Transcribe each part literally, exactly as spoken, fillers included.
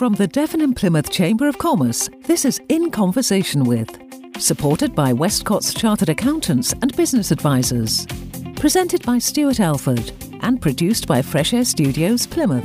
from the Devon and Plymouth Chamber of Commerce, this is In Conversation With, supported by Westcott's Chartered Accountants and Business Advisors. Presented by Stuart Elford and produced by Fresh Air Studios Plymouth.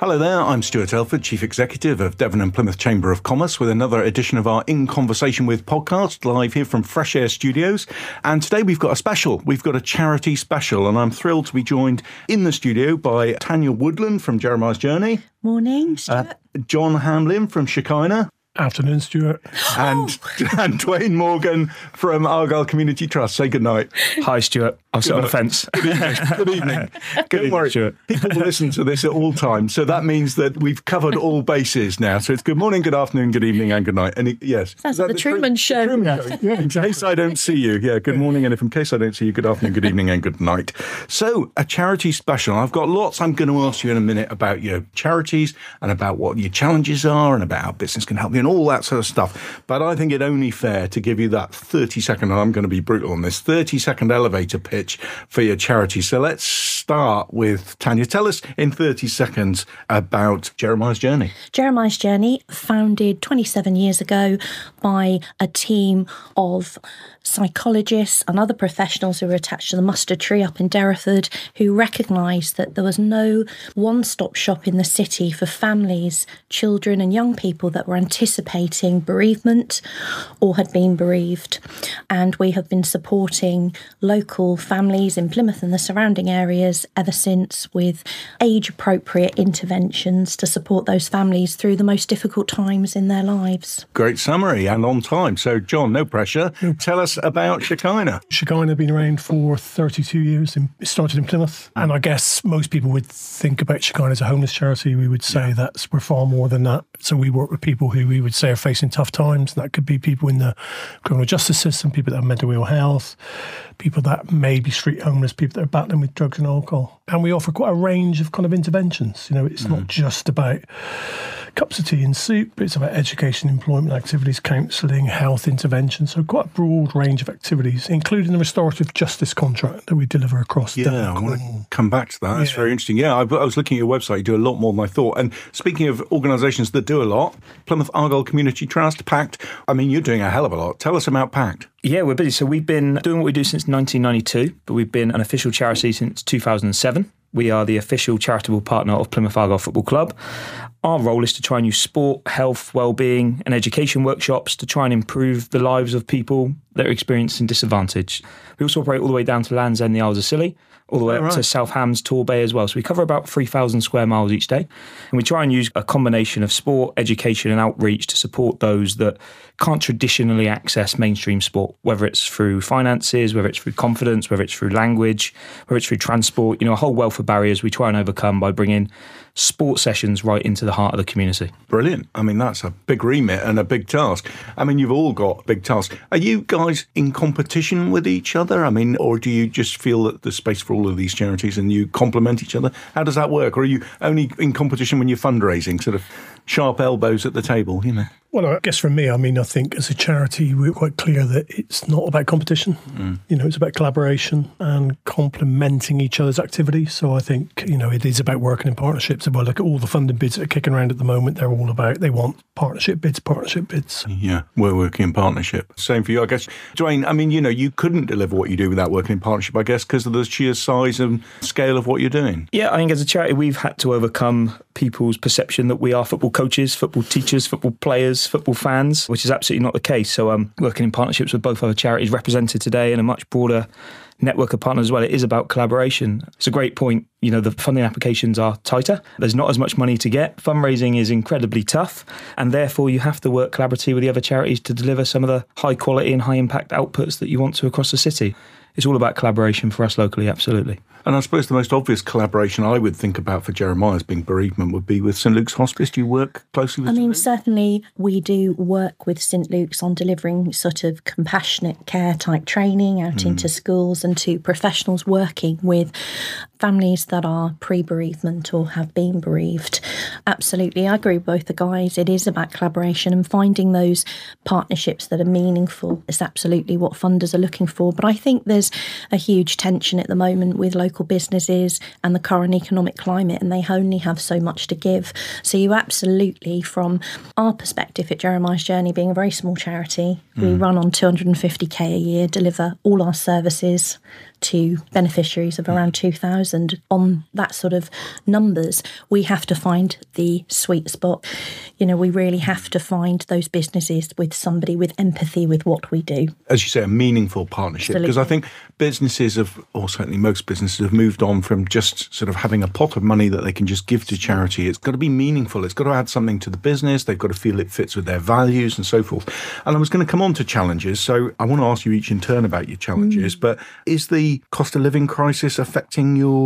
Hello there, I'm Stuart Elford, Chief Executive of Devon and Plymouth Chamber of Commerce, with another edition of our In Conversation With podcast, live here from Fresh Air Studios. And today we've got a special, we've got a charity special, and I'm thrilled to be joined in the studio by Tanya Woodland from Jeremiah's Journey. Morning, Stuart. Uh, John Hamlin from Shekinah. Afternoon, Stuart. And, oh. and Dwayne Morgan from Argyle Community Trust. Say goodnight. Hi, Stuart. I've sit on the fence. Good evening. Good evening. Don't worry, Stuart. People will listen to this at all times. So that means that we've covered all bases now. So it's good morning, good afternoon, good evening, and good night. And it, yes. That's that the, the Truman tr- Show. Truman yeah. Show. Yeah, in case I don't see you. Yeah, good morning. And if in case I don't see you, good afternoon, good evening, and good night. So a charity special. I've got lots I'm going to ask you in a minute about your charities and about what your challenges are and about how business can help you. And all that sort of stuff. But I think it only fair to give you that thirty-second, and I'm going to be brutal on this, thirty-second elevator pitch for your charity. So let's start with Tanya. Tell us in thirty seconds about Jeremiah's Journey. Jeremiah's Journey, founded twenty-seven years ago by a team of psychologists and other professionals who were attached to the mustard tree up in Derriford, who recognised that there was no one-stop shop in the city for families, children and young people that were anticipating bereavement or had been bereaved. And we have been supporting local families in Plymouth and the surrounding areas ever since with age-appropriate interventions to support those families through the most difficult times in their lives. Great summary and on time. So, John, no pressure. Tell us about Shekinah. Shekinah has been around for thirty-two years. And it started in Plymouth. And I guess most people would think about Shekinah as a homeless charity. We would say yeah. that we're far more than that. So we work with people who we would say are facing tough times. That could be people in the criminal justice system, people that have mental ill health, people that may be street homeless, people that are battling with drugs and alcohol. And we offer quite a range of kind of interventions. You know, it's mm. not just about cups of tea and soup, but it's about education, employment activities, counselling, health interventions. So quite a broad range of activities, including the restorative justice contract that we deliver across. Yeah, Denmark. I want to come back to that. That's yeah. very interesting. Yeah, I, I was looking at your website. You do a lot more than I thought. And speaking of organisations that do a lot, Plymouth Argyle Community Trust, PACT. I mean, you're doing a hell of a lot. Tell us about PACT. Yeah, we're busy. So we've been doing what we do since nineteen ninety-two, but we've been an official charity since two thousand seven. We are the official charitable partner of Plymouth Argyle Football Club. Our role is to try and use sport, health, wellbeing and education workshops to try and improve the lives of people that are experiencing disadvantage. We also operate all the way down to Land's End, the Isles of Scilly, all the way oh, up right. to South Hams, Torbay as well. So we cover about three thousand square miles each day. And we try and use a combination of sport, education and outreach to support those that can't traditionally access mainstream sport, whether it's through finances, whether it's through confidence, whether it's through language, whether it's through transport, you know, a whole wealth of barriers we try and overcome by bringing sport sessions right into the heart of the community. Brilliant. I mean, that's a big remit and a big task. I mean, you've all got big tasks. Are you guys in competition with each other? I mean, or do you just feel that there's space for all of these charities and you complement each other? How does that work? Or are you only in competition when you're fundraising, sort of sharp elbows at the table, you know? Well, I guess for me, I mean, I think as a charity, we're quite clear that it's not about competition. Mm. You know, it's about collaboration and complementing each other's activities. So I think, you know, it is about working in partnerships. If I look at all the funding bids that are kicking around at the moment, they're all about, they want partnership bids, partnership bids. Yeah, we're working in partnership. Same for you, I guess. Dwayne, I mean, you know, you couldn't deliver what you do without working in partnership, I guess, because of the sheer size and scale of what you're doing. Yeah, I think as a charity, we've had to overcome people's perception that we are football coaches, football teachers, football players, football fans, which is absolutely not the case. So um, working in partnerships with both other charities represented today and a much broader network of partners as well, it is about collaboration. It's a great point. You know, the funding applications are tighter. There's not as much money to get. Fundraising is incredibly tough. And therefore, you have to work collaboratively with the other charities to deliver some of the high quality and high impact outputs that you want to across the city. It's all about collaboration for us locally, absolutely. And I suppose the most obvious collaboration I would think about for Jeremiah's being bereavement would be with St Luke's Hospice. Do you work closely with I mean, certainly we do work with St Luke's on delivering sort of compassionate care type training out mm. into schools and to professionals working with families that are pre-bereavement or have been bereaved. Absolutely, I agree with both the guys. It is about collaboration and finding those partnerships that are meaningful. It's absolutely what funders are looking for. But I think there's a huge tension at the moment with local businesses and the current economic climate, and they only have so much to give. So you absolutely, from our perspective at Jeremiah's Journey, being a very small charity, mm. we run on two hundred fifty k a year, deliver all our services to beneficiaries of around two thousand. On that sort of numbers, we have to find the sweet spot. You know, we really have to find those businesses with somebody with empathy with what we do. As you say, a meaningful partnership, because I think businesses have, or certainly most businesses have moved on from just sort of having a pot of money that they can just give to charity. It's got to be meaningful. It's got to add something to the business. They've got to feel it fits with their values and so forth. And I was going to come on to challenges, so I want to ask you each in turn about your challenges, mm. but is the cost of living crisis affecting your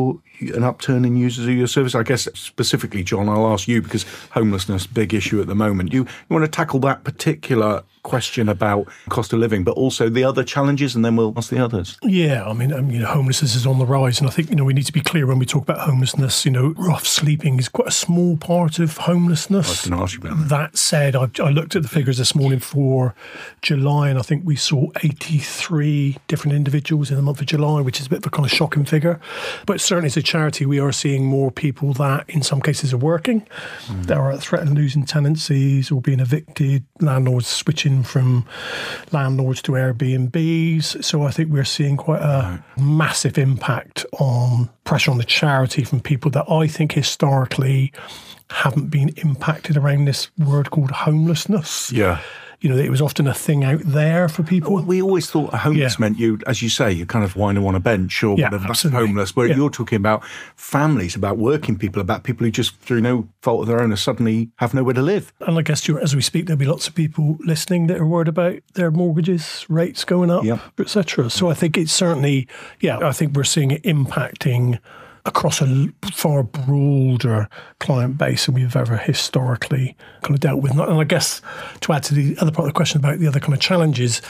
an upturn in users of your service? I guess specifically, John, I'll ask you, because homelessness, big issue at the moment. You, you want to tackle that particular question about cost of living, but also the other challenges, and then we'll ask the others. Yeah, I mean, I mean, you know, homelessness is on the rise, and I think, you know, we need to be clear when we talk about homelessness. You know, rough sleeping is quite a small part of homelessness. I was going to ask you about that. That said, I, I looked at the figures this morning for July, and I think we saw eighty-three different individuals in the month of July, which is a bit of a kind of shocking figure. But certainly as a charity, we are seeing more people that in some cases are working, mm. that are at threat of losing tenancies or being evicted, landlords switching from landlords to Airbnbs. So I think we're seeing quite a massive impact on pressure on the charity from people that I think historically haven't been impacted around this word called homelessness. Yeah. You know, it was often a thing out there for people. We always thought a homeless yeah. meant you, as you say, you kind of winding on a bench or yeah, whatever, that's homeless. Where yeah. you're talking about families, about working people, about people who just through no fault of their own are suddenly have nowhere to live. And I guess as we speak, there'll be lots of people listening that are worried about their mortgages, rates going up, yeah. et cetera. So I think it's certainly, yeah, I think we're seeing it impacting across a far broader client base than we've ever historically kind of dealt with. And I guess to add to the other part of the question about the other kind of challenges,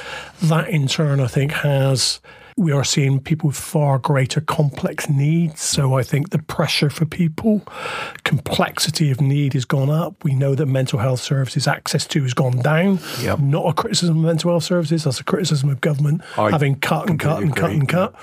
that in turn I think has, we are seeing people with far greater complex needs. So I think the pressure for people, complexity of need has gone up. We know that mental health services access to has gone down. Yep. Not a criticism of mental health services, that's a criticism of government I having cut and cut and cut and cut.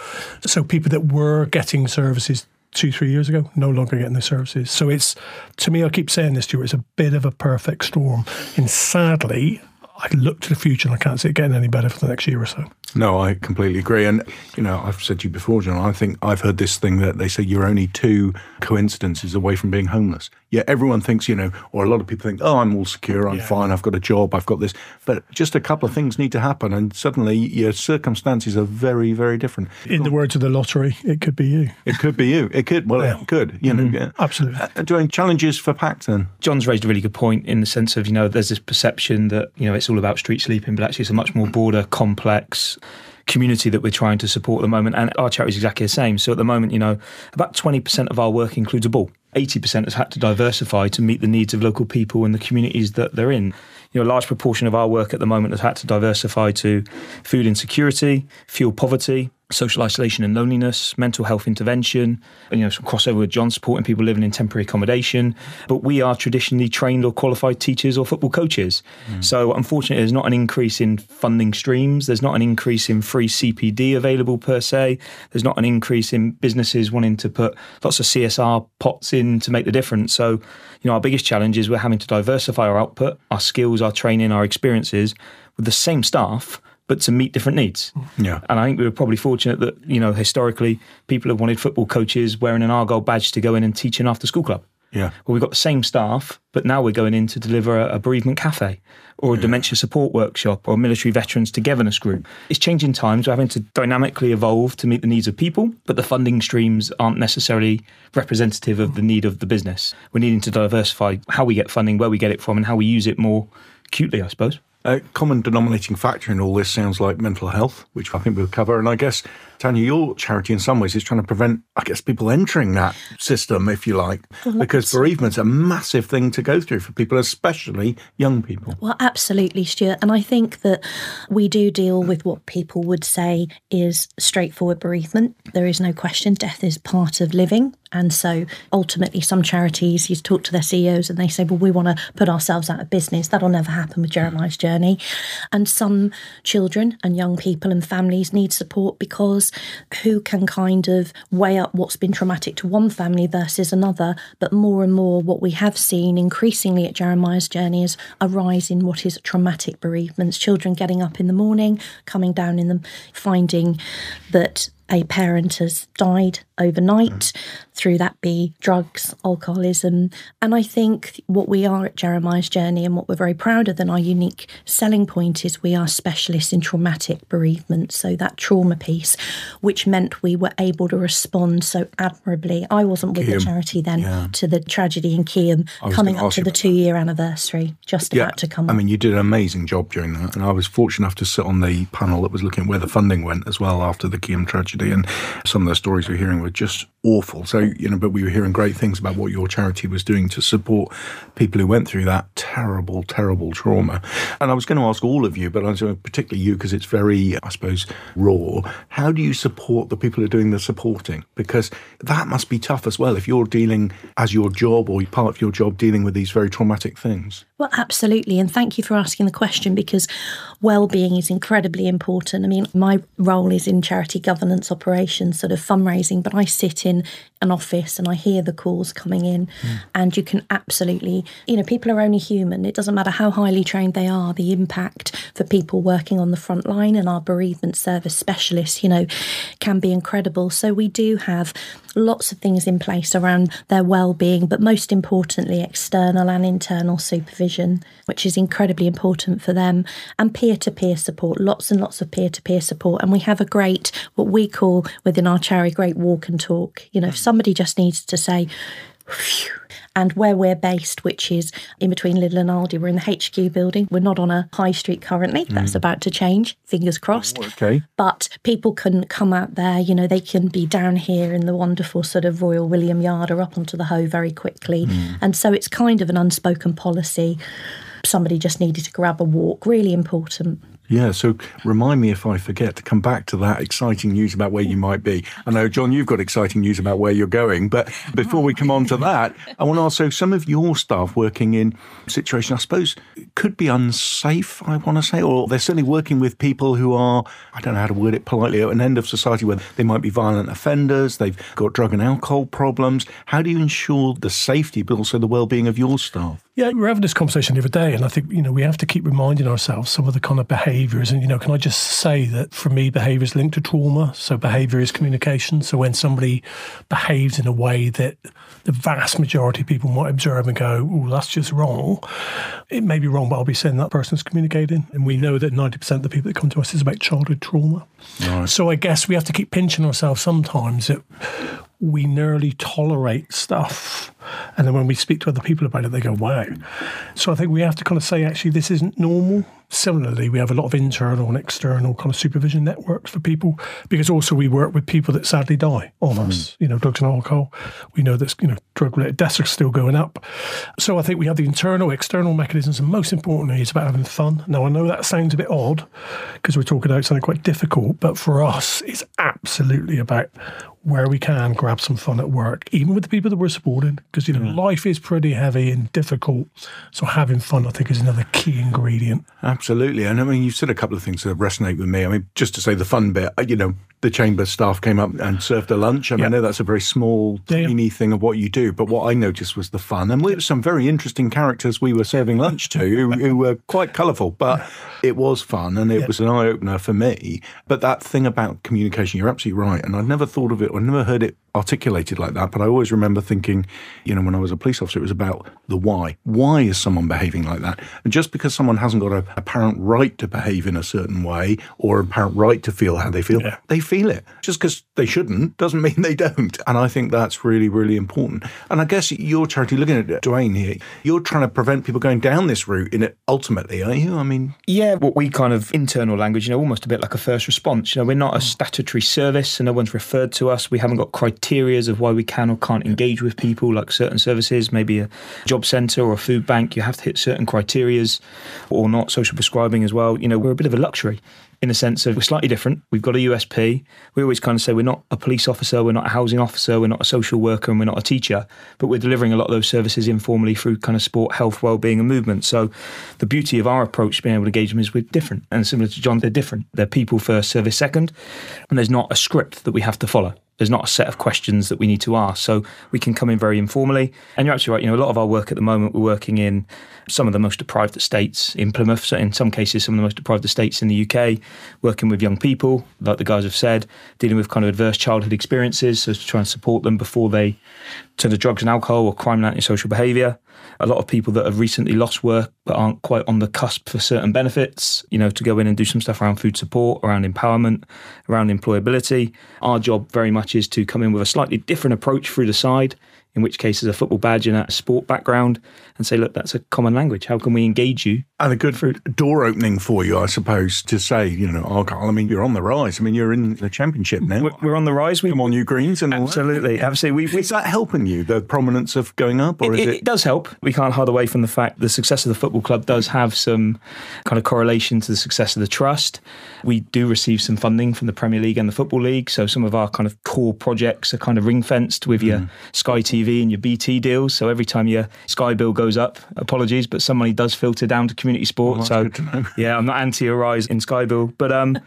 So people that were getting services two, three years ago, no longer getting the services. So it's, to me, I keep saying this, Stuart, it's a bit of a perfect storm. And sadly, I look to the future and I can't see it getting any better for the next year or so. No, I completely agree. And, you know, I've said to you before, John, I think I've heard this thing that they say you're only two coincidences away from being homeless. Yeah, everyone thinks, you know, or a lot of people think, oh, I'm all secure, I'm yeah. fine, I've got a job, I've got this. But just a couple of things need to happen and suddenly your circumstances are very, very different. In the words of the lottery, it could be you. It could be you. It could, well, yeah. it could, you know. Mm-hmm. yeah. Absolutely. Uh, doing challenges for Paxton. John's raised a really good point in the sense of, you know, there's this perception that, you know, it's all about street sleeping, but actually it's a much more broader, complex community that we're trying to support at the moment, and our charity is exactly the same. So at the moment, you know, about twenty percent of our work includes a ball. eighty percent has had to diversify to meet the needs of local people and the communities that they're in. You know, a large proportion of our work at the moment has had to diversify to food insecurity, fuel poverty, social isolation and loneliness, mental health intervention, and, you know, some crossover with John, supporting people living in temporary accommodation. But we are traditionally trained or qualified teachers or football coaches. Mm. So unfortunately, there's not an increase in funding streams. There's not an increase in free C P D available per se. There's not an increase in businesses wanting to put lots of C S R pots in to make the difference. So, you know, our biggest challenge is we're having to diversify our output, our skills, our training, our experiences with the same staff, but to meet different needs. Yeah. And I think we were probably fortunate that, you know, historically, people have wanted football coaches wearing an Argyle badge to go in and teach an after-school club. Yeah. Well, we've got the same staff, but now we're going in to deliver a, a bereavement cafe or a yeah. dementia support workshop or a military veterans togetherness group. It's changing times. We're having to dynamically evolve to meet the needs of people, but the funding streams aren't necessarily representative of the need of the business. We're needing to diversify how we get funding, where we get it from, and how we use it more acutely, I suppose. Uh, common denominating factor in all this sounds like mental health, which I think we'll cover. And I guess, Tanya, your charity in some ways is trying to prevent, I guess, people entering that system, if you like, Correct. Because bereavement's a massive thing to go through for people, especially young people. Well, absolutely, Stuart. And I think that we do deal with what people would say is straightforward bereavement. There is no question. Death is part of living. And so ultimately some charities, you talk to their C E Os and they say, well, we want to put ourselves out of business. That'll never happen with Jeremiah's Journey. And some children and young people and families need support, because who can kind of weigh up what's been traumatic to one family versus another? But more and more what we have seen increasingly at Jeremiah's Journey is a rise in what is traumatic bereavements. Children getting up in the morning, coming down in the, finding that a parent has died overnight, mm. through that be drugs, alcoholism. And I think what we are at Jeremiah's Journey, and what we're very proud of, and our unique selling point, is we are specialists in traumatic bereavement. So that trauma piece, which meant we were able to respond so admirably. I wasn't with Keyham. The charity then, yeah. to the tragedy in Keyham, coming up to the two-year anniversary, just yeah. about to come up. I mean, you did an amazing job during that. And I was fortunate enough to sit on the panel that was looking at where the funding went as well after the Keyham tragedy. And some of the stories we're hearing were just awful. So, you know, but we were hearing great things about what your charity was doing to support people who went through that terrible, terrible trauma. And I was going to ask all of you, but particularly you, because it's very, I suppose, raw. How do you support the people who are doing the supporting? Because that must be tough as well if you're dealing as your job or part of your job dealing with these very traumatic things. Well, absolutely. And thank you for asking the question, because well-being is incredibly important. I mean, my role is in charity governance, operations, sort of fundraising, but I sit in an office and I hear the calls coming in, mm. and you can absolutely, you know, people are only human. It doesn't matter how highly trained they are. The impact for people working on the front line and our bereavement service specialists, you know, can be incredible. So we do have lots of things in place around their well-being, but most importantly, external and internal supervision, which is incredibly important for them, and peer-to-peer support, lots and lots of peer-to-peer support. And we have a great, what we call within our charity, great walk and talk. You know, if somebody just needs to say, phew. And where we're based, which is in between Lidl and Aldi, we're in the H Q building. We're not on a high street currently. That's mm. about to change, fingers crossed. Oh, okay. But people can come out there, you know, they can be down here in the wonderful sort of Royal William Yard or up onto the Hoe very quickly. Mm. And so it's kind of an unspoken policy. Somebody just needed to grab a walk, really important. Yeah, so remind me if I forget to come back to that exciting news about where you might be. I know, John, you've got exciting news about where you're going, but before we come on to that, I want to ask, so some of your staff working in situations, I suppose, could be unsafe, I want to say, or they're certainly working with people who are, I don't know how to word it politely, at an end of society where they might be violent offenders, they've got drug and alcohol problems. How do you ensure the safety, but also the well-being of your staff? Yeah, we were having this conversation the other day, and I think, you know, we have to keep reminding ourselves some of the kind of behaviours. And, you know, can I just say that for me, behaviour is linked to trauma. So behaviour is communication. So when somebody behaves in a way that the vast majority of people might observe and go, oh, that's just wrong. It may be wrong, but I'll be saying that person's communicating. And we know that ninety percent of the people that come to us is about childhood trauma. Right. So I guess we have to keep pinching ourselves sometimes that we nearly tolerate stuff. And then when we speak to other people about it, they go, wow. So I think we have to kind of say, actually, this isn't normal. Similarly, we have a lot of internal and external kind of supervision networks for people, because also we work with people that sadly die on mm. us, you know, drugs and alcohol. We know that, you know, drug-related deaths are still going up. So I think we have the internal, external mechanisms, and most importantly, it's about having fun. Now, I know that sounds a bit odd because we're talking about something quite difficult, but for us, it's absolutely about where we can grab some fun at work, even with the people that we're supporting, because, you know, mm. life is pretty heavy and difficult. So having fun, I think, is another key ingredient. Absolutely. And I mean, you've said a couple of things that resonate with me. I mean, just to say the fun bit, you know, the chamber staff came up and served a lunch. I mean, yeah. I know that's a very small, yeah. teeny thing of what you do, but what I noticed was the fun. And there were some very interesting characters we were serving lunch to who, who were quite colourful, but it was fun and it yeah. was an eye-opener for me. But that thing about communication, you're absolutely right. And I'd never thought of it I never heard it articulated like that, but I always remember thinking, you know, when I was a police officer, it was about the why. Why is someone behaving like that? And just because someone hasn't got an apparent right to behave in a certain way or an apparent right to feel how they feel, yeah. they feel it. Just because they shouldn't doesn't mean they don't. And I think that's really, really important. And I guess your charity, looking at Dwayne here, you're trying to prevent people going down this route in it ultimately, are you? I mean... Yeah, what we kind of, internal language, you know, almost a bit like a first response. You know, we're not a statutory service and no one's referred to us. We haven't got criteria of why we can or can't engage with people, like certain services, maybe a job centre or a food bank. You have to hit certain criterias or not, social prescribing as well. You know, we're a bit of a luxury in the sense of we're slightly different. We've got a U S P. We always kind of say we're not a police officer, we're not a housing officer, we're not a social worker, and we're not a teacher, but we're delivering a lot of those services informally through kind of sport, health, wellbeing and movement. So the beauty of our approach to being able to engage them is we're different. And similar to John, they're different. They're people first, service second. And there's not a script that we have to follow. There's not a set of questions that we need to ask. So we can come in very informally. And you're absolutely right. You know, a lot of our work at the moment, we're working in some of the most deprived estates in Plymouth. So in some cases, some of the most deprived estates in the U K, working with young people, like the guys have said, dealing with kind of adverse childhood experiences. So to try and support them before they turn to drugs and alcohol or crime and antisocial behaviour. A lot of people that have recently lost work but aren't quite on the cusp for certain benefits, you know, to go in and do some stuff around food support, around empowerment, around employability. Our job very much is to come in with a slightly different approach through the side, in which case there's a football badge and a sport background, and say, look, that's a common language. How can we engage you? And a good fruit door opening for you, I suppose, to say, you know, Argyle, I mean, you're on the rise. I mean, you're in the championship now. We're, we're on the rise. We, Come on, you Greens. And absolutely. All absolutely. We, we, is that helping you, the prominence of going up? Or it, is it... it does help. We can't hide away from the fact the success of the football club does have some kind of correlation to the success of the trust. We do receive some funding from the Premier League and the Football League. So some of our kind of core projects are kind of ring-fenced with your mm. Sky T V and your B T deals, so every time your Sky bill goes up, apologies, but some money does filter down to community sport. Well, so good to know. Yeah, I'm not anti a rise in Sky bill, but um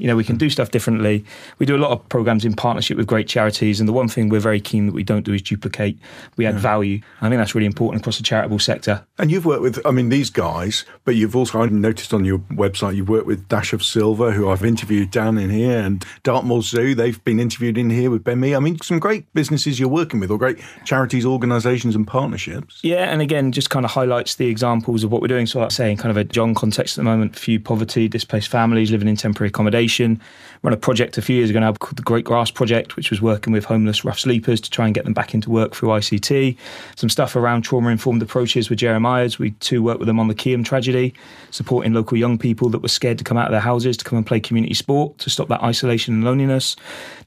you know, we can do stuff differently. We do a lot of programmes in partnership with great charities, and the one thing we're very keen that we don't do is duplicate. We add yeah. value. I think that's really important across the charitable sector. And you've worked with, I mean, these guys, but you've also, I noticed on your website, you've worked with Dasha Silver, who I've interviewed down in here, and Dartmoor Zoo, they've been interviewed in here with B E M I. I mean, some great businesses you're working with, or great charities, organisations and partnerships. Yeah, and again, just kind of highlights the examples of what we're doing. So like I say, in kind of a John context at the moment, few poverty, displaced families living in temporary accommodation. Run a project a few years ago now called the Great Grass Project, which was working with homeless rough sleepers to try and get them back into work through I C T. Some stuff around trauma-informed approaches with Jeremiah's. We too worked with them on the Keyham tragedy, supporting local young people that were scared to come out of their houses to come and play community sport to stop that isolation and loneliness.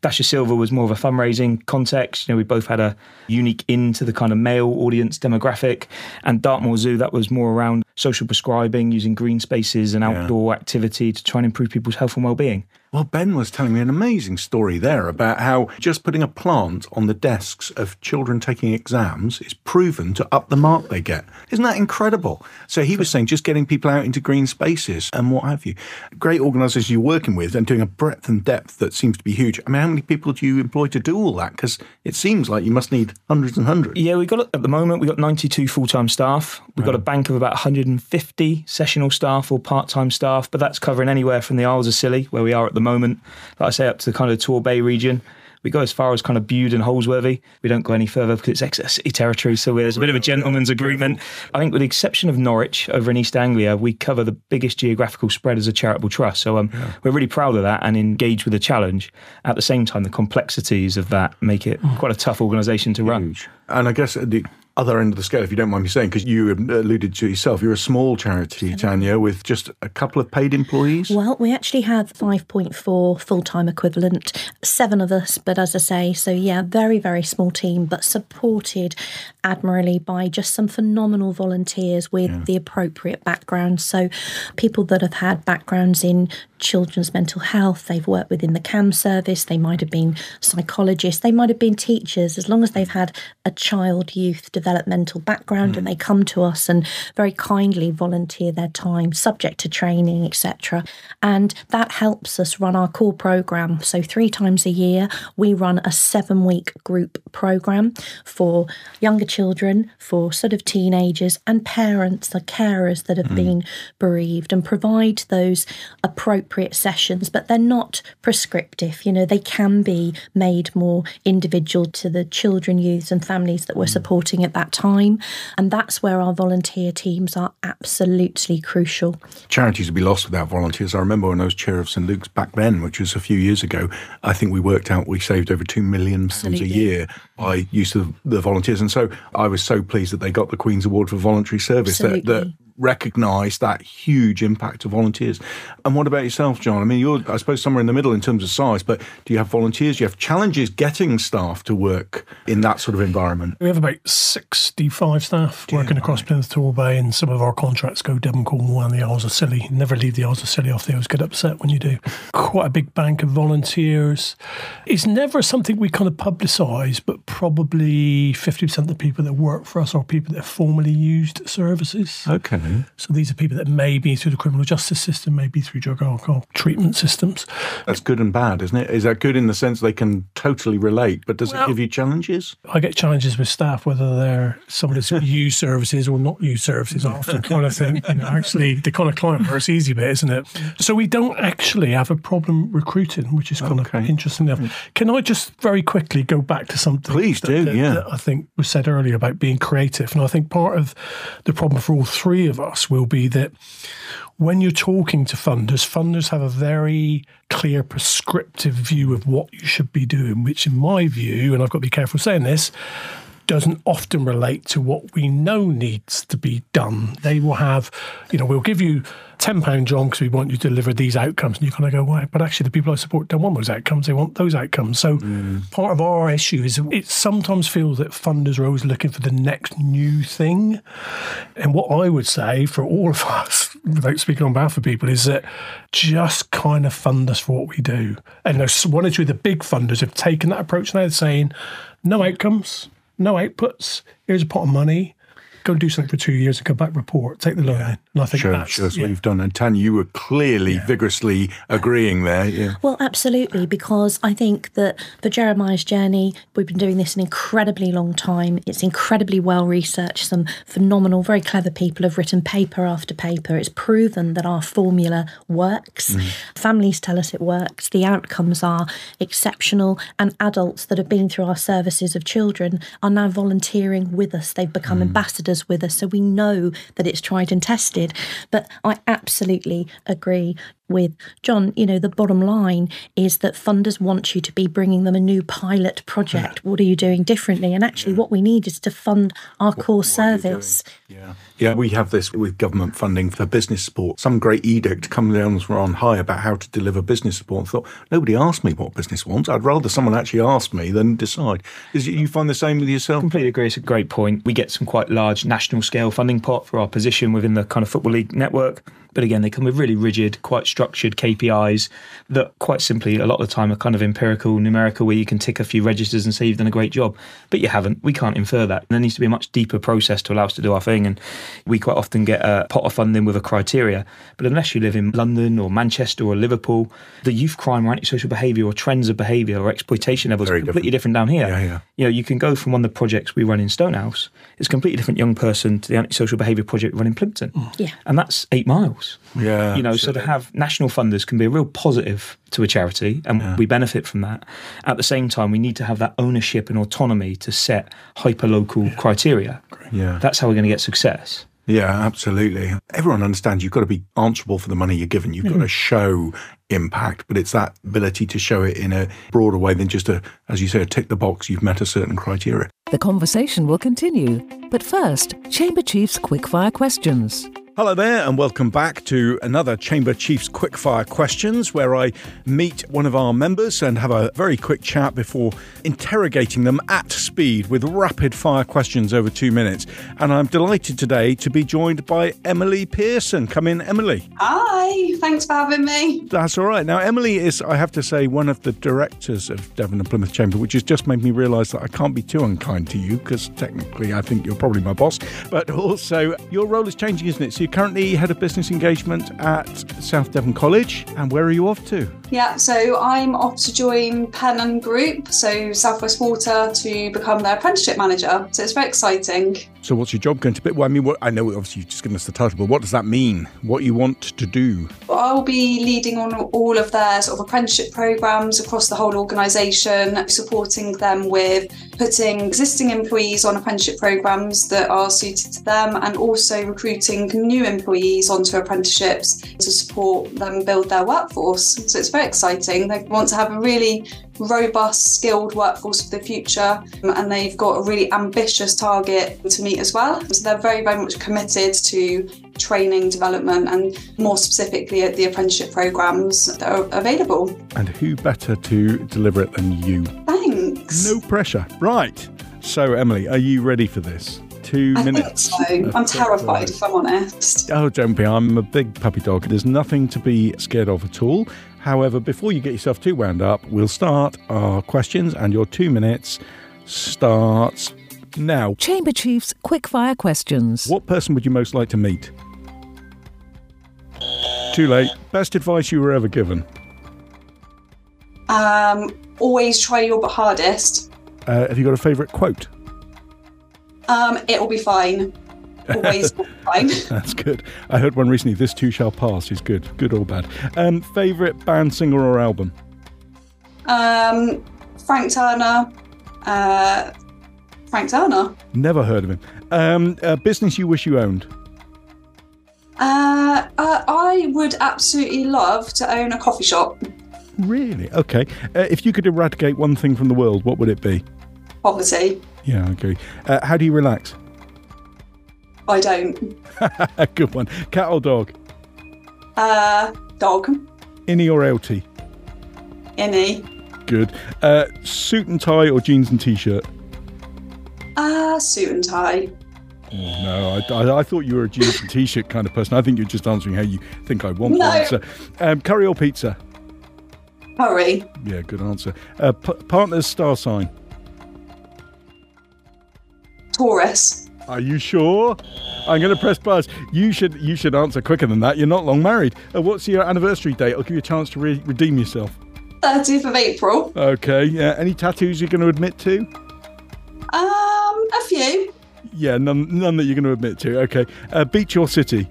Dasha Silver was more of a fundraising context. You know, we both had a unique in to the kind of male audience demographic. And Dartmoor Zoo, that was more around social prescribing, using green spaces and outdoor yeah. activity to try and improve people's health and well-being. Well, Ben was telling me an amazing story there about how just putting a plant on the desks of children taking exams is proven to up the mark they get. Isn't that incredible? So he was saying just getting people out into green spaces and what have you. Great organisations you're working with and doing a breadth and depth that seems to be huge. I mean, how many people do you employ to do all that? Because it seems like you must need hundreds and hundreds. Yeah, we've got, at the moment, we've got ninety-two full-time staff. We've got a bank of about one hundred fifty sessional staff or part-time staff, but that's covering anywhere from the Isles of Scilly, where we are at the moment, like I say, up to kind of the Torbay region. We go as far as kind of Bude and Holsworthy. We don't go any further because it's excess city territory, so there's a bit of a gentleman's agreement. I think with the exception of Norwich over in East Anglia, we cover the biggest geographical spread as a charitable trust. So um, yeah. we're really proud of that and engaged with the challenge. At the same time, the complexities of that make it quite a tough organisation to run. And I guess the other end of the scale, if you don't mind me saying, because you alluded to yourself, you're a small charity, Tanya, with just a couple of paid employees. Well, we actually had five point four full-time equivalent, seven of us, but as I say, so yeah, very, very small team, but supported admirably by just some phenomenal volunteers with yeah. the appropriate background. So people that have had backgrounds in children's mental health, they've worked within the C A M service, they might have been psychologists, they might have been teachers, as long as they've had a child youth development developmental background, mm. and they come to us and very kindly volunteer their time, subject to training, et cetera. And that helps us run our core programme. So three times a year, we run a seven-week group programme for younger children, for sort of teenagers and parents, the carers that have mm. been bereaved, and provide those appropriate sessions, but they're not prescriptive. You know, they can be made more individual to the children, youths and families that we're supporting at that time. And that's where our volunteer teams are absolutely crucial. Charities would be lost without volunteers. I remember when I was chair of St Luke's back then, which was a few years ago, I think we worked out we saved over two million pounds a year by use of the volunteers. And so I was so pleased that they got the Queen's Award for Voluntary Service, that, that recognised that huge impact of volunteers. And what about yourself, John? I mean, you're, I suppose, somewhere in the middle in terms of size, but do you have volunteers? Do you have challenges getting staff to work in that sort of environment? We have about sixty-five staff yeah, working across right. Plymouth, Torbay, and some of our contracts go Devon, Cornwall and the Isles of Scilly. Never leave the Isles of Scilly off. They always get upset when you do. Quite a big bank of volunteers. It's never something we kind of publicise, but probably fifty percent of the people that work for us are people that have formerly used services. Okay. So these are people that may be through the criminal justice system, maybe through drug alcohol treatment systems. That's good and bad, isn't it? Is that good in the sense they can totally relate, but does well, it give you challenges? I get challenges with staff, whether they're somebody that's used services or not used services. I often kind of think, you know, actually, the kind of client where it's easy bit, isn't it? So we don't actually have a problem recruiting, which is kind okay. of interesting. Mm. Can I just very quickly go back to something Please that, do, that, yeah. that I think was said earlier about being creative? And I think part of the problem for all three of of us will be that when you're talking to funders, funders have a very clear prescriptive view of what you should be doing, which in my view, and I've got to be careful saying this, doesn't often relate to what we know needs to be done. They will have, you know, we'll give you ten pounds, John, because we want you to deliver these outcomes. And you kind of go, wow, but actually the people I support don't want those outcomes. They want those outcomes. So mm. part of our issue is it sometimes feels that funders are always looking for the next new thing. And what I would say for all of us, without speaking on behalf of people, is that just kind of fund us for what we do. And there's one or two of the big funders have taken that approach now, saying no outcomes, no outputs, here's a pot of money, go and do something for two years and come back, report, take the loan. Yeah. And I think sure, that's, sure, that's yeah. what you've done. And Tanya, you were clearly yeah. vigorously agreeing there. Yeah. Well, absolutely, because I think that for Jeremiah's Journey, we've been doing this an incredibly long time. It's incredibly well-researched. Some phenomenal, very clever people have written paper after paper. It's proven that our formula works. Mm. Families tell us it works. The outcomes are exceptional. And adults that have been through our services of children are now volunteering with us. They've become mm. ambassadors with us, so we know that it's tried and tested. But I absolutely agree with John. You know, the bottom line is that funders want you to be bringing them a new pilot project. Yeah. What are you doing differently? And actually, yeah. what we need is to fund our what, core what service. Yeah, yeah, we have this with government funding for business support. Some great edict comes down from high about how to deliver business support. And thought nobody asked me what business wants. I'd rather someone actually ask me than decide. Is you find the same with yourself? Completely agree. It's a great point. We get some quite large national scale funding pot for our position within the kind of football league network. But again, they come with really rigid, quite structured K P Is that quite simply a lot of the time are kind of empirical, numerical, where you can tick a few registers and say you've done a great job, but you haven't. We can't infer that. And there needs to be a much deeper process to allow us to do our thing. And we quite often get a pot of funding with a criteria. But unless you live in London or Manchester or Liverpool, the youth crime or antisocial behaviour or trends of behaviour or exploitation levels Very are completely different. different down here. Yeah, yeah. You know, you can go from one of the projects we run in Stonehouse, it's a completely different young person, to the antisocial behaviour project we run in Plimpton. Mm. Yeah. And that's eight miles. Yeah, you know, absolutely. So to have national funders can be a real positive to a charity, and yeah. we benefit from that. At the same time, we need to have that ownership and autonomy to set hyper-local yeah. criteria. Yeah. That's how we're going to get success. Yeah, absolutely. Everyone understands you've got to be answerable for the money you're given. You've mm. got to show impact, but it's that ability to show it in a broader way than just a, as you say, a tick the box, you've met a certain criteria. The conversation will continue, but first, Chamber Chief's quickfire questions. Hello there and welcome back to another Chamber Chief's Quickfire Questions, where I meet one of our members and have a very quick chat before interrogating them at speed with rapid-fire questions over two minutes. And I'm delighted today to be joined by Emily Pearson. Come in, Emily. Hi. Hey, thanks for having me. That's all right. Now, Emily is, I have to say, one of the directors of Devon and Plymouth Chamber, which has just made me realise that I can't be too unkind to you, because technically I think you're probably my boss. But also, your role is changing, isn't it? So you're currently head of business engagement at South Devon College. And where are you off to? Yeah, so I'm off to join Pennon Group, so South West Water, to become their apprenticeship manager. So it's very exciting. So what's your job going to be? Well, I mean, what, I know obviously you've just given us the title, but what does that mean? What you want to do? Well, I'll be leading on all of their sort of apprenticeship programmes across the whole organisation, supporting them with putting existing employees on apprenticeship programmes that are suited to them, and also recruiting new employees onto apprenticeships to support them build their workforce. So it's very exciting. They want to have a really robust, skilled workforce for the future, and they've got a really ambitious target to meet as well. So they're very, very much committed to training, development, and more specifically at the apprenticeship programmes that are available. And who better to deliver it than you? Thanks. No pressure. Right. So, Emily, are you ready for this? Two I minutes. Think so. I'm terrified, if I'm honest. Oh, don't be. I'm a big puppy dog. There's nothing to be scared of at all. However, before you get yourself too wound up, we'll start our questions, and your two minutes starts now. Chamber Chief's quickfire questions. What person would you most like to meet? Too late. Best advice you were ever given? Um, always try your hardest. Uh, have you got a favourite quote? Um, it'll be fine. Always fine. That's good. I heard one recently, "This Too Shall Pass" is good, good or bad. Um, favourite band, singer or album? Um, Frank Turner. Uh, Frank Turner. Never heard of him. Um, a business you wish you owned? Uh, uh, I would absolutely love to own a coffee shop. Really? Okay. Uh, if you could eradicate one thing from the world, what would it be? Poverty. Yeah, I agree. Uh, how do you relax? I don't. Good one. Cat or dog? Uh, dog. Innie or outie? Innie. Good. Uh, suit and tie or jeans and t-shirt? Uh, suit and tie. Oh, no, I, I, I thought you were a jeans and t-shirt kind of person. I think you're just answering how you think I want no. one. So, um, curry or pizza? Curry. Yeah, good answer. Uh, p- partner's star sign? Taurus. Are you sure? I'm going to press buzz. You should you should answer quicker than that. You're not long married. Uh, what's your anniversary date? I'll give you a chance to re- redeem yourself. thirtieth of April. Okay. Yeah. Any tattoos you're going to admit to? Um, a few. Yeah, none none that you're going to admit to. Okay. Uh, beach or city?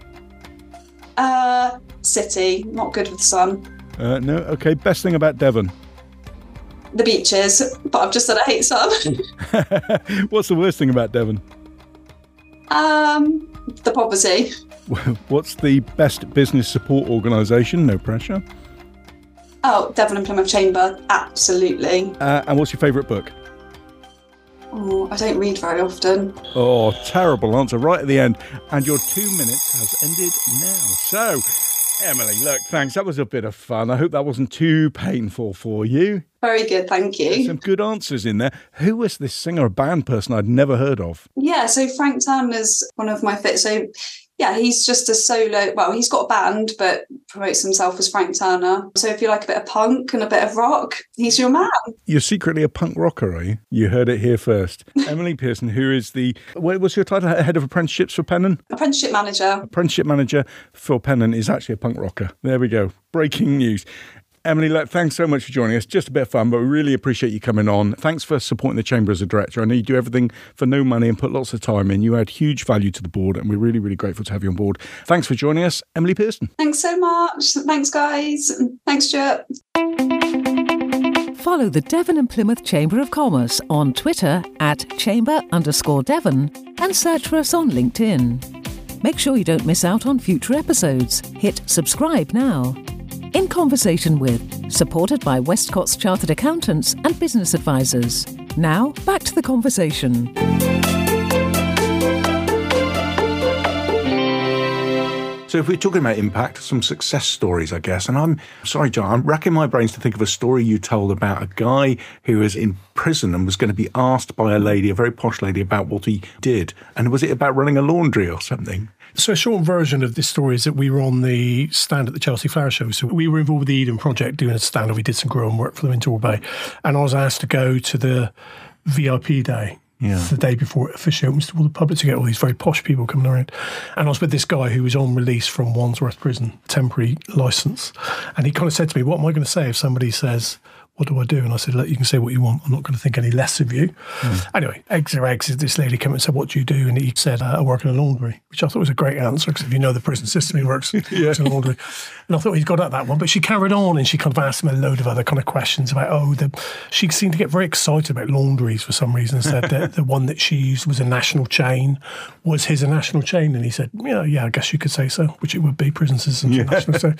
Uh, city. Not good with the sun. Uh, no. Okay. Best thing about Devon? The beaches. But I've just said I hate sun. What's the worst thing about Devon? Um, the poverty. What's the best business support organisation? No pressure. Oh, Devon and Plymouth Chamber, absolutely. Uh, and what's your favourite book? Oh, I don't read very often. Oh, terrible answer right at the end. And your two minutes has ended now. So, Emily, look, thanks. That was a bit of fun. I hope that wasn't too painful for you. Very good, thank you. There's some good answers in there. Who was this singer or band person I'd never heard of? Yeah, so Frank Turner's one of my fits. So, yeah, he's just a solo, well, he's got a band, but promotes himself as Frank Turner. So if you like a bit of punk and a bit of rock, he's your man. You're secretly a punk rocker, are you? You heard it here first. Emily Pearson, who is the, what, what's your title? Head of Apprenticeships for Pennon? Apprenticeship Manager. Apprenticeship Manager for Pennon is actually a punk rocker. There we go. Breaking news. Emily, look, thanks so much for joining us. Just a bit of fun, but we really appreciate you coming on. Thanks for supporting the Chamber as a director. I know you do everything for no money and put lots of time in. You add huge value to the board, and we're really, really grateful to have you on board. Thanks for joining us, Emily Pearson. Thanks so much. Thanks, guys. Thanks, Stuart. Follow the Devon and Plymouth Chamber of Commerce on Twitter at chamber underscore Devon and search for us on LinkedIn. Make sure you don't miss out on future episodes. Hit subscribe now. In Conversation With, supported by Westcott's Chartered Accountants and Business Advisors. Now, back to the conversation. So if we're talking about impact, some success stories, I guess. And I'm sorry, John, I'm racking my brains to think of a story you told about a guy who was in prison and was going to be asked by a lady, a very posh lady, about what he did. And was it about running a laundry or something? So a short version of this story is that we were on the stand at the Chelsea Flower Show. So we were involved with the Eden Project doing a stand, and we did some grow and work for them in Torbay. And I was asked to go to the V I P day. Yeah. The day before it officially opens to all the public, to get all these very posh people coming around. And I was with this guy who was on release from Wandsworth Prison, temporary licence. And he kind of said to me, what am I going to say if somebody says, what do I do? And I said, look, you can say what you want. I'm not going to think any less of you. Mm. Anyway, eggs are eggs. This lady came and said, what do you do? And he said, uh, I work in a laundry, which I thought was a great answer, because if you know the prison system, he works yeah. in a laundry. And I thought he's got at that one. But she carried on, and she kind of asked him a load of other kind of questions about, oh, the, she seemed to get very excited about laundries for some reason, and said that the one that she used was a national chain. Was his a national chain? And he said, yeah, yeah, I guess you could say so, which it would be. Prison system's yeah. national chain.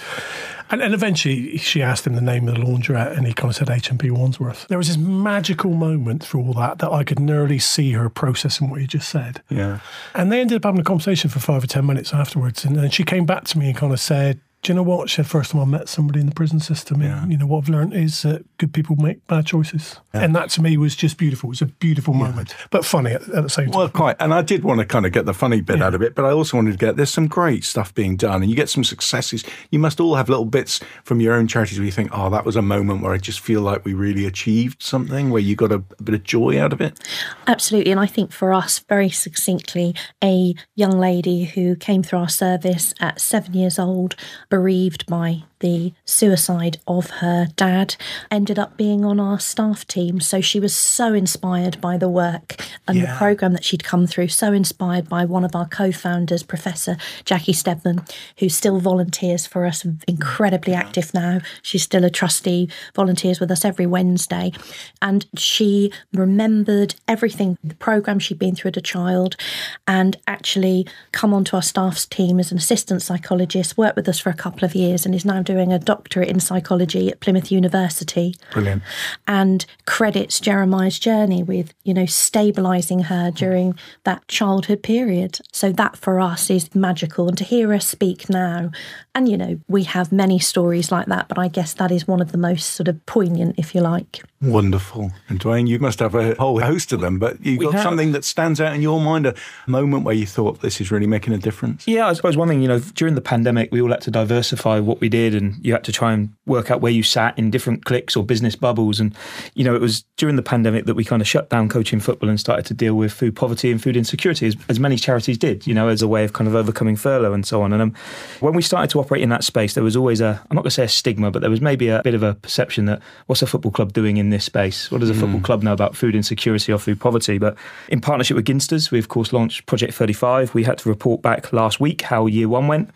And, and eventually she asked him the name of the laundrette, and he kind of said, H M P Wandsworth. There was this magical moment through all that that I could nearly see her processing what you just said. Yeah. And they ended up having a conversation for five or ten minutes afterwards. And then she came back to me and kind of said, do you know what? She said, first time I met somebody in the prison system, yeah. and you know what I've learned is that good people make bad choices. Yeah. And that to me was just beautiful. It was a beautiful yeah. moment, but funny at, at the same time. Well, quite. And I did want to kind of get the funny bit yeah. out of it, but I also wanted to get, there's some great stuff being done, and you get some successes. You must all have little bits from your own charities where you think, oh, that was a moment where I just feel like we really achieved something, where you got a, a bit of joy out of it. Absolutely. And I think for us, very succinctly, a young lady who came through our service at seven years old, bereaved by the suicide of her dad, ended up being on our staff team. So she was so inspired by the work and yeah. the programme that she'd come through, so inspired by one of our co-founders, Professor Jackie Stedman, who still volunteers for us, incredibly yeah. active now. She's still a trustee, volunteers with us every Wednesday. And she remembered everything, the programme she'd been through as a child, and actually come onto our staff's team as an assistant psychologist, worked with us for a couple of years, and is now doing a doctorate in psychology at Plymouth University. Brilliant. And credits Jeremiah's Journey with, you know, stabilising her during that childhood period. So that for us is magical. And to hear her speak now, and, you know, we have many stories like that, but I guess that is one of the most sort of poignant, if you like. Wonderful. And Dwayne, you must have a whole host of them, but you've we got have. something that stands out in your mind, a moment where you thought this is really making a difference? Yeah, I suppose one thing, you know, during the pandemic, we all had to diversify what we did, and you had to try and work out where you sat in different cliques or business bubbles. And, you know, it was during the pandemic that we kind of shut down coaching football and started to deal with food poverty and food insecurity, as, as many charities did, you know, as a way of kind of overcoming furlough and so on. And um, when we started to operate in that space, there was always a, I'm not going to say a stigma, but there was maybe a bit of a perception that what's a football club doing in this space? What does a football mm. club know about food insecurity or food poverty? But in partnership with Ginsters, we of course launched Project thirty-five. We had to report back last week how year one went,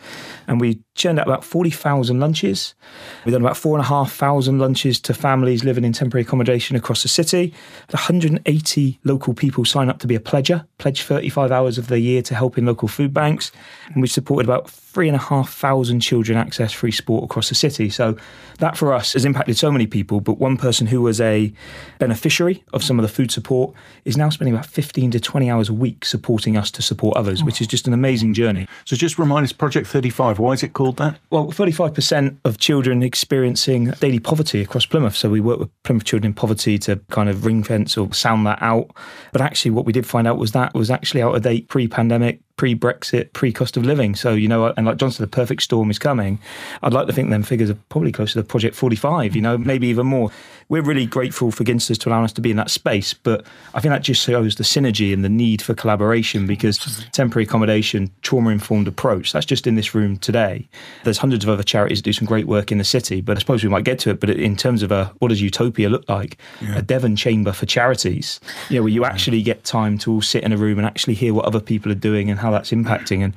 and we churned out about forty thousand lunches. We've done about four and a half thousand lunches to families living in temporary accommodation across the city. one hundred eighty local people sign up to be a pledger, pledge thirty-five hours of the year to help in local food banks. And we've supported about three and a half thousand children access free sport across the city. So that for us has impacted so many people, but one person who was a beneficiary of some of the food support is now spending about fifteen to twenty hours a week supporting us to support others, which is just an amazing journey. So just remind us, Project thirty-five, why is it called that? Well, thirty-five percent of children experiencing daily poverty across Plymouth. So we work with Plymouth children in poverty to kind of ring fence or sound that out. But actually what we did find out was that was actually out of date pre-pandemic, pre-Brexit, pre-cost of living. So, you know, and like John said, the perfect storm is coming. I'd like to think them figures are probably closer to Project forty-five, you know, maybe even more. We're really grateful for Ginsters to allow us to be in that space, but I think that just shows the synergy and the need for collaboration, because temporary accommodation, trauma-informed approach, that's just in this room today. There's hundreds of other charities that do some great work in the city, but I suppose we might get to it, but in terms of a, what does utopia look like? Yeah. A Devon chamber for charities, you know, where you actually get time to all sit in a room and actually hear what other people are doing and how that's impacting. And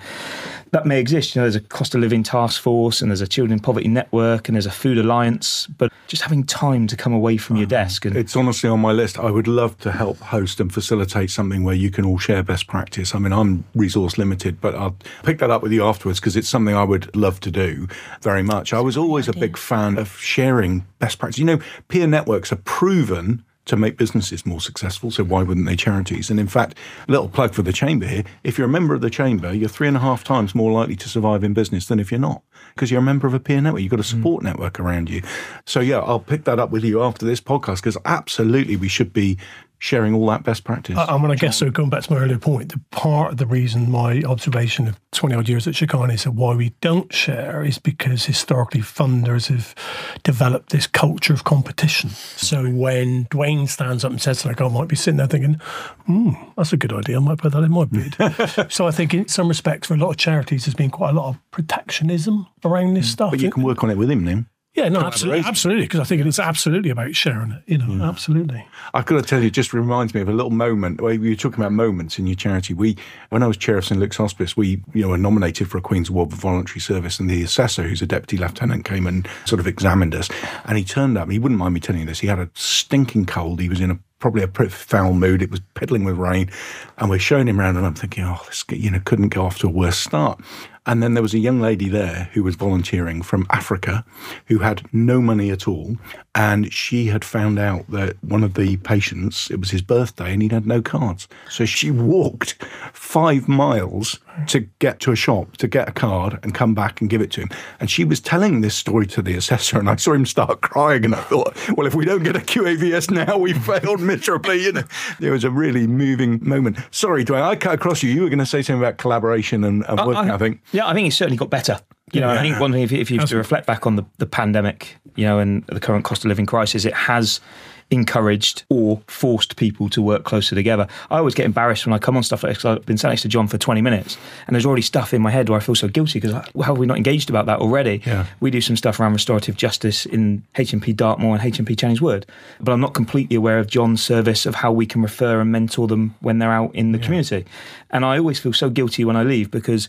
that may exist, you know, there's a cost of living task force, and there's a children in poverty network, and there's a food alliance, but just having time to come away from oh, your desk. And it's honestly on my list. I would love to help host and facilitate something where you can all share best practice. I mean, I'm resource limited, but I'll pick that up with you afterwards, because it's something I would love to do very much. I was always a big fan of sharing best practice. You know, peer networks are proven to make businesses more successful, so why wouldn't they charities? And in fact, a little plug for the Chamber here, if you're a member of the Chamber, you're three and a half times more likely to survive in business than if you're not, because you're a member of a peer network. You've got a support mm. network around you. So yeah, I'll pick that up with you after this podcast, because absolutely we should be sharing all that best practice. I, I mean, I guess so, going back to my earlier point, the part of the reason my observation of twenty odd years at Shekinah is that why we don't share is because historically funders have developed this culture of competition. So when Dwayne stands up and says something, I might be sitting there thinking, hmm, that's a good idea, I might put that in my bid. So I think in some respects for a lot of charities there's been quite a lot of protectionism around this mm. stuff. But you can work on it with him then. Yeah, no, absolutely, absolutely, because I think it's absolutely about sharing it, you know, yeah. absolutely. I've got to tell you, it just reminds me of a little moment. Well, you were talking about moments in your charity. We, when I was chair of St Luke's Hospice, we, you know, were nominated for a Queen's Award for voluntary service, and the assessor, who's a deputy lieutenant, came and sort of examined us, and he turned up, and he wouldn't mind me telling you this, he had a stinking cold, he was in a probably a pretty foul mood, it was piddling with rain, and we're showing him around, and I'm thinking, oh, this, you know, couldn't go off to a worse start. And then there was a young lady there who was volunteering from Africa who had no money at all. And she had found out that one of the patients, it was his birthday and he'd had no cards. So she walked five miles to get to a shop, to get a card and come back and give it to him. And she was telling this story to the assessor, and I saw him start crying, and I thought, well, if we don't get a Q A V S now, we failed miserably. You know, it was a really moving moment. Sorry, Dwayne, I cut across you. You were going to say something about collaboration and, and work, I, I, I think. Yeah, I think it's certainly got better. You know, yeah. I think one thing, if, if you have to reflect back on the, the pandemic, you know, and the current cost of living crisis, it has encouraged or forced people to work closer together. I always get embarrassed when I come on stuff like this, because I've been sat next to John for twenty minutes and there's already stuff in my head where I feel so guilty because how have we not engaged about that already? Yeah. We do some stuff around restorative justice in H M P Dartmoor and H M P Channing's Wood, but I'm not completely aware of John's service of how we can refer and mentor them when they're out in the yeah. community. And I always feel so guilty when I leave, because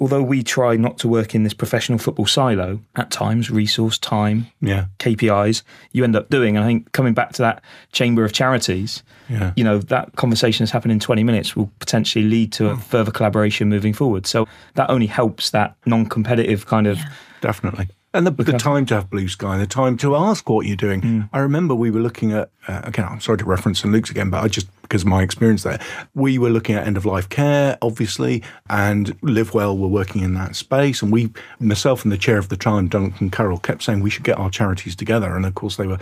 although we try not to work in this professional football silo, at times resource, time, yeah. K P Is, you end up doing. And I think coming back to that Chamber of Charities, yeah. you know, that conversation that's happened in twenty minutes will potentially lead to a further collaboration moving forward. So that only helps that non-competitive kind of... Yeah. Definitely. And the, the time to have blue sky, the time to ask what you're doing. Mm. I remember we were looking at, uh, again, I'm sorry to reference St Luke's again, but I just, because of my experience there, we were looking at end-of-life care, obviously, and Live Well were working in that space. And we, myself and the chair of the time, Duncan Carroll, kept saying we should get our charities together. And of course they were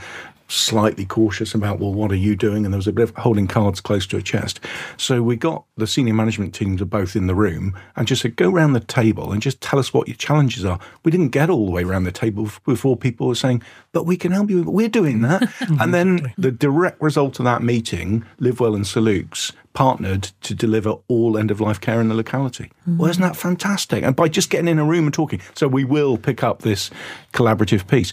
slightly cautious about, well, what are you doing? And there was a bit of holding cards close to a chest. So we got the senior management teams are both in the room and just said, go round the table and just tell us what your challenges are. We didn't get all the way around the table before people were saying, but we can help you, we're doing that. And then the direct result of that meeting, Live Well and St Luke's partnered to deliver all end-of-life care in the locality. Mm. Well, isn't that fantastic? And by just getting in a room and talking. So we will pick up this collaborative piece.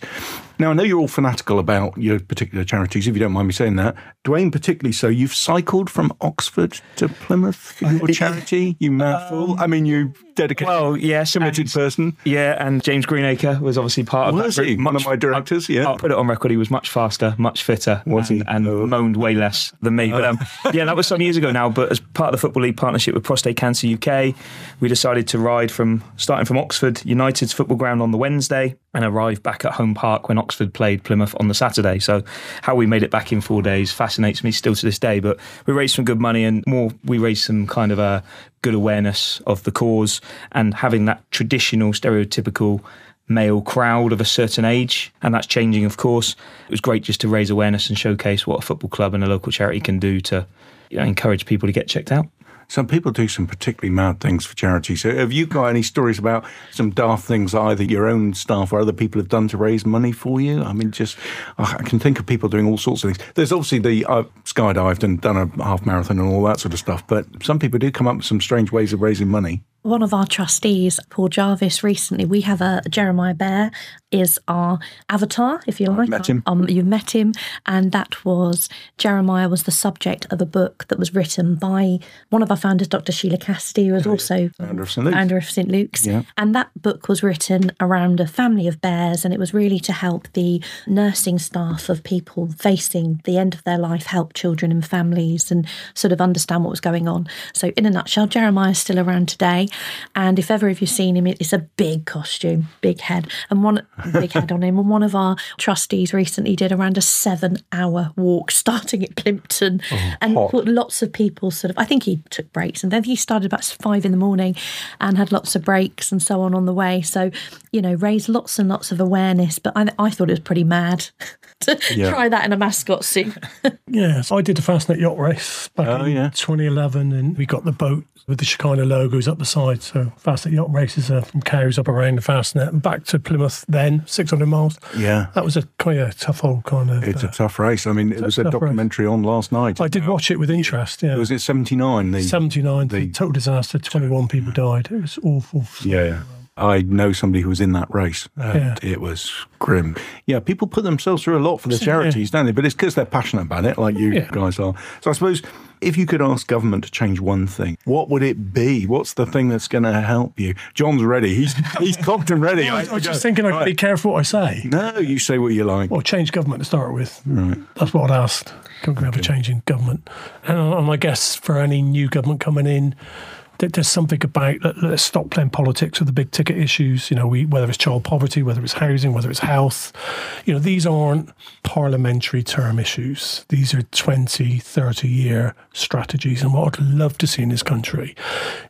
Now, I know you're all fanatical about your particular charities, if you don't mind me saying that. Dwayne, particularly so, you've cycled from Oxford to Plymouth for your charity, you mouthful. Um, I mean, you dedicated, well, yes, committed and, person. Yeah, and James Greenacre was obviously part was of that. Was he? Much, one of my directors, I, yeah. I'll put it on record, he was much faster, much fitter, was and, he? and oh. moaned way less than me. But um, yeah, that was some years ago now, but as part of the Football League partnership with Prostate Cancer U K, we decided to ride from, starting from Oxford United's football ground on the Wednesday and arrive back at Home Park when Oxford played Plymouth on the Saturday. So how we made it back in four days fascinates me still to this day, but we raised some good money, and more, we raised some kind of a good awareness of the cause and having that traditional stereotypical male crowd of a certain age, and that's changing, of course. It was great just to raise awareness and showcase what a football club and a local charity can do to, you know, encourage people to get checked out. Some people do some particularly mad things for charity. So have you got any stories about some daft things either your own staff or other people have done to raise money for you? I mean, just, oh, I can think of people doing all sorts of things. There's obviously the, I've uh, skydived and done a half marathon and all that sort of stuff, but some people do come up with some strange ways of raising money. One of our trustees, Paul Jarvis, recently, we have a Jeremiah Bear is our avatar, if you like. I've met him. Um, you met him. And that was, Jeremiah was the subject of a book that was written by one of our founders, Doctor Sheila Cassidy, who was also founder of St Luke's. Founder of St Luke's. Yeah. And that book was written around a family of bears, and it was really to help the nursing staff of people facing the end of their life, help children and families and sort of understand what was going on. So in a nutshell, Jeremiah's still around today. And if ever have you seen him, it's a big costume, big head. And one big head on him. And one of our trustees recently did around a seven-hour walk starting at Plimpton. Oh, and hot. Lots of people sort of, I think he took breaks. And then he started about five in the morning and had lots of breaks and so on on the way. So, you know, raised lots and lots of awareness. But I, I thought it was pretty mad to yeah. try that in a mascot suit. Yeah, so I did a Fastnet Yacht Race back oh, in yeah. twenty eleven. And we got the boat with the Shekinah logos up the side. So Fastnet Yacht Races are from Cowes up around the Fastnet and back to Plymouth then, six hundred miles. Yeah. That was a kind of tough old kind of... It's uh, a tough race. I mean, it was a documentary race on last night. I did watch it with interest, yeah. Was it seventy-nine? The, seventy-nine. The total disaster, twenty-one people died. It was awful. Yeah, yeah. I know somebody who was in that race. Yeah. It was grim. Yeah, people put themselves through a lot for the charities, yeah. don't they? But it's because they're passionate about it, like you yeah. guys are. So I suppose if you could ask government to change one thing, what would it be? What's the thing that's going to help you? John's ready. He's he's cocked and ready. I, I was just thinking I'd right. be careful what I say. No, you say what you like. Well, change government to start with. Right. That's what I'd asked. Can we okay. have a change in government? And, and I guess for any new government coming in, there's something about, let's stop playing politics with the big ticket issues, you know, we, whether it's child poverty, whether it's housing, whether it's health. You know, these aren't parliamentary term issues. These are twenty, thirty-year strategies. And what I'd love to see in this country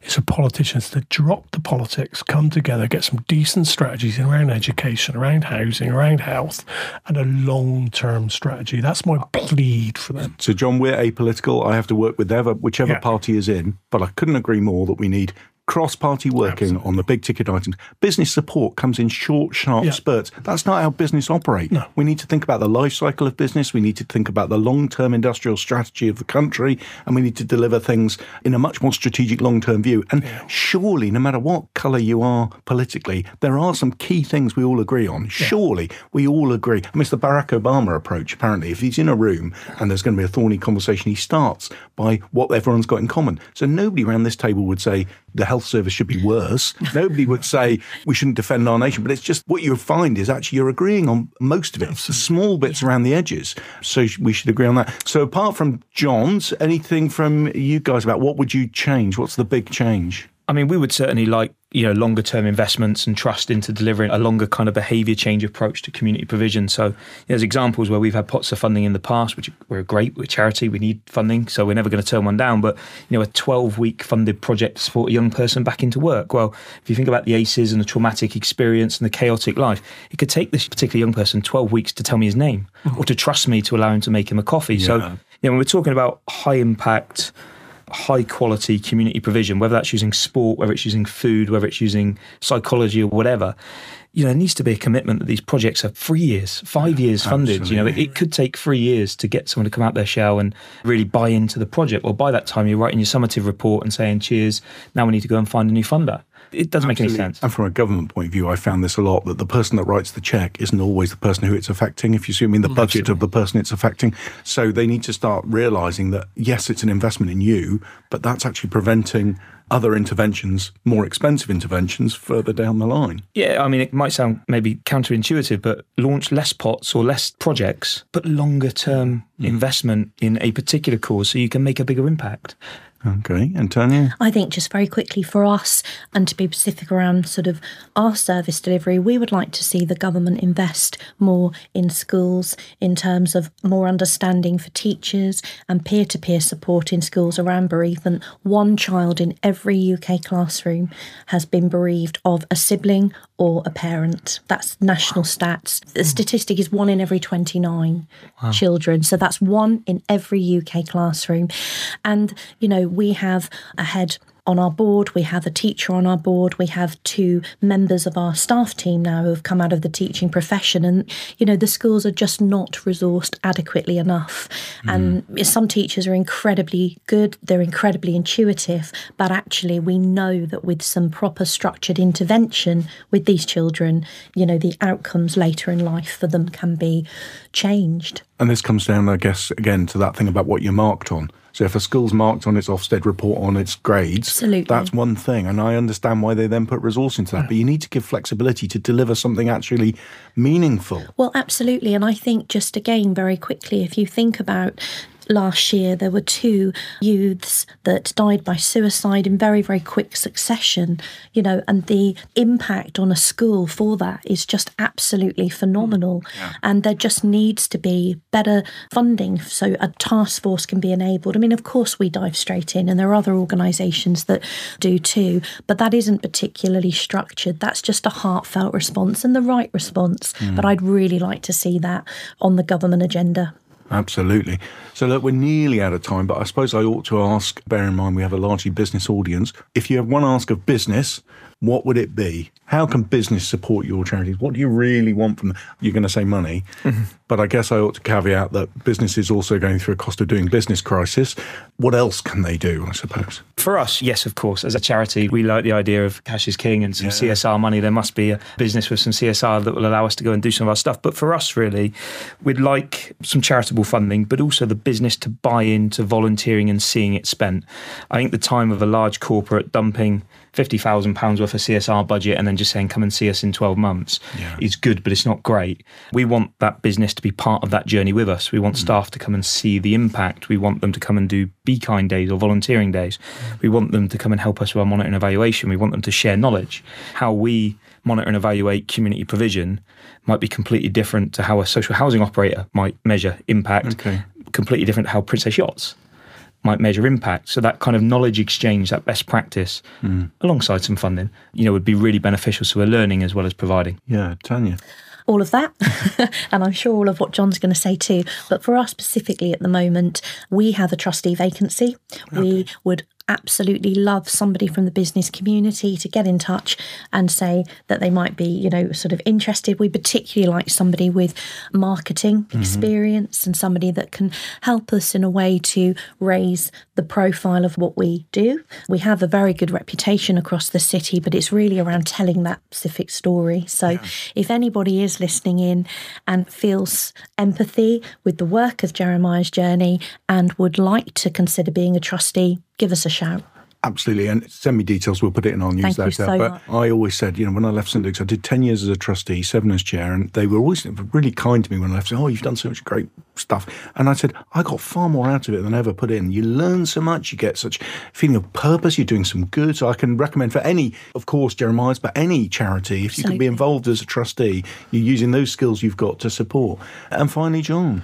is for politicians to drop the politics, come together, get some decent strategies around education, around housing, around health, and a long-term strategy. That's my plead for them. So, John, we're apolitical. I have to work with whichever yeah. party is in, but I couldn't agree more that we need cross-party working Absolutely. On the big-ticket items. Business support comes in short, sharp yeah. spurts. That's not how business operates. No. We need to think about the life cycle of business. We need to think about the long-term industrial strategy of the country, and we need to deliver things in a much more strategic long-term view. And yeah. surely, no matter what colour you are politically, there are some key things we all agree on. Yeah. Surely we all agree. I mean, it's the Barack Obama approach, apparently. If he's in a room and there's going to be a thorny conversation, he starts by what everyone's got in common. So nobody around this table would say the health service should be worse. Nobody would say we shouldn't defend our nation, but it's just what you find is actually you're agreeing on most of it. It's the small bits around the edges. So we should agree on that. So apart from John's, anything from you guys about what would you change? What's the big change? I mean, we would certainly like, you know, longer term investments and trust into delivering a longer kind of behaviour change approach to community provision. So there's examples where we've had pots of funding in the past, which we're great, we're a charity, we need funding, so we're never going to turn one down. But, you know, a twelve-week funded project to support a young person back into work. Well, if you think about the ACEs and the traumatic experience and the chaotic life, it could take this particular young person twelve weeks to tell me his name or to trust me to allow him to make him a coffee. Yeah. So, you know, when we're talking about high impact, high quality community provision, whether that's using sport, whether it's using food, whether it's using psychology or whatever, you know, there needs to be a commitment that these projects are three years, five years funded. Absolutely. You know, it, it could take three years to get someone to come out their shell and really buy into the project. Well, by that time, you're writing your summative report and saying, cheers, now we need to go and find a new funder. It doesn't Absolutely. Make any sense. And from a government point of view, I found this a lot, that the person that writes the cheque isn't always the person who it's affecting, if you see what I mean, the budget Absolutely. Of the person it's affecting. So they need to start realising that, yes, it's an investment in you, but that's actually preventing other interventions, more expensive interventions further down the line. Yeah, I mean, it might sound maybe counterintuitive, but launch less pots or less projects, but longer term mm. investment in a particular cause so you can make a bigger impact. Okay, and Tanya? I think just very quickly for us, and to be specific around sort of our service delivery, we would like to see the government invest more in schools in terms of more understanding for teachers and peer-to-peer support in schools around bereavement. One child in every U K classroom has been bereaved of a sibling or a parent. That's national stats. The statistic is one in every twenty-nine wow. children. So that's one in every U K classroom. And, you know, we have a head on our board, we have a teacher on our board, we have two members of our staff team now who have come out of the teaching profession, and, you know, the schools are just not resourced adequately enough. Mm. And some teachers are incredibly good, they're incredibly intuitive, but actually we know that with some proper structured intervention with these children, you know, the outcomes later in life for them can be changed. And this comes down, I guess, again, to that thing about what you're marked on. So if a school's marked on its Ofsted report on its grades, Absolutely. That's one thing. And I understand why they then put resource into that. Yeah. But you need to give flexibility to deliver something actually meaningful. Well, absolutely. And I think just again, very quickly, if you think about last year there were two youths that died by suicide in very, very quick succession, you know, and the impact on a school for that is just absolutely phenomenal. Yeah. And there just needs to be better funding so a task force can be enabled. I mean, of course we dive straight in, and there are other organisations that do too, but that isn't particularly structured. That's just a heartfelt response and the right response. Mm. But I'd really like to see that on the government agenda. Absolutely. So look, we're nearly out of time, but I suppose I ought to ask, bear in mind we have a largely business audience, if you have one ask of business, what would it be? How can business support your charities? What do you really want from them? You're going to say money, mm-hmm. but I guess I ought to caveat that business is also going through a cost of doing business crisis. What else can they do, I suppose? For us, yes, of course. As a charity, we like the idea of cash is king and some yeah. C S R money. There must be a business with some C S R that will allow us to go and do some of our stuff. But for us, really, we'd like some charitable funding, but also the business to buy into volunteering and seeing it spent. I think the time of a large corporate dumping fifty thousand pounds worth of C S R budget and then just saying, come and see us in twelve months yeah. is good, but it's not great. We want that business to be part of that journey with us. We want mm. staff to come and see the impact. We want them to come and do Be Kind days or volunteering days. We want them to come and help us with our monitoring and evaluation. We want them to share knowledge. How we monitor and evaluate community provision might be completely different to how a social housing operator might measure impact, okay. completely different to how Princess Yachts might measure impact. So that kind of knowledge exchange, that best practice, mm. alongside some funding, you know, would be really beneficial. So we're learning as well as providing. Yeah, Tanya. All of that, and I'm sure all of what John's going to say too. But for us specifically at the moment, we have a trustee vacancy. Okay. We would absolutely love somebody from the business community to get in touch and say that they might be, you know, sort of interested. We particularly like somebody with marketing mm-hmm. experience and somebody that can help us in a way to raise the profile of what we do. We have a very good reputation across the city, but it's really around telling that specific story. So yeah. if anybody is listening in and feels empathy with the work of Jeremiah's Journey and would like to consider being a trustee, give us a shout. Absolutely. And send me details. We'll put it in our newsletter. Thank you so but much. I always said, you know, when I left St Luke's, I did ten years as a trustee, seven as chair, and they were always really kind to me when I left. They said, oh, you've done so much great stuff. And I said, I got far more out of it than I ever put in. You learn so much. You get such feeling of purpose. You're doing some good. So I can recommend for any, of course, Jeremiah's, but any charity, if you Absolutely. Can be involved as a trustee, you're using those skills you've got to support. And finally, John.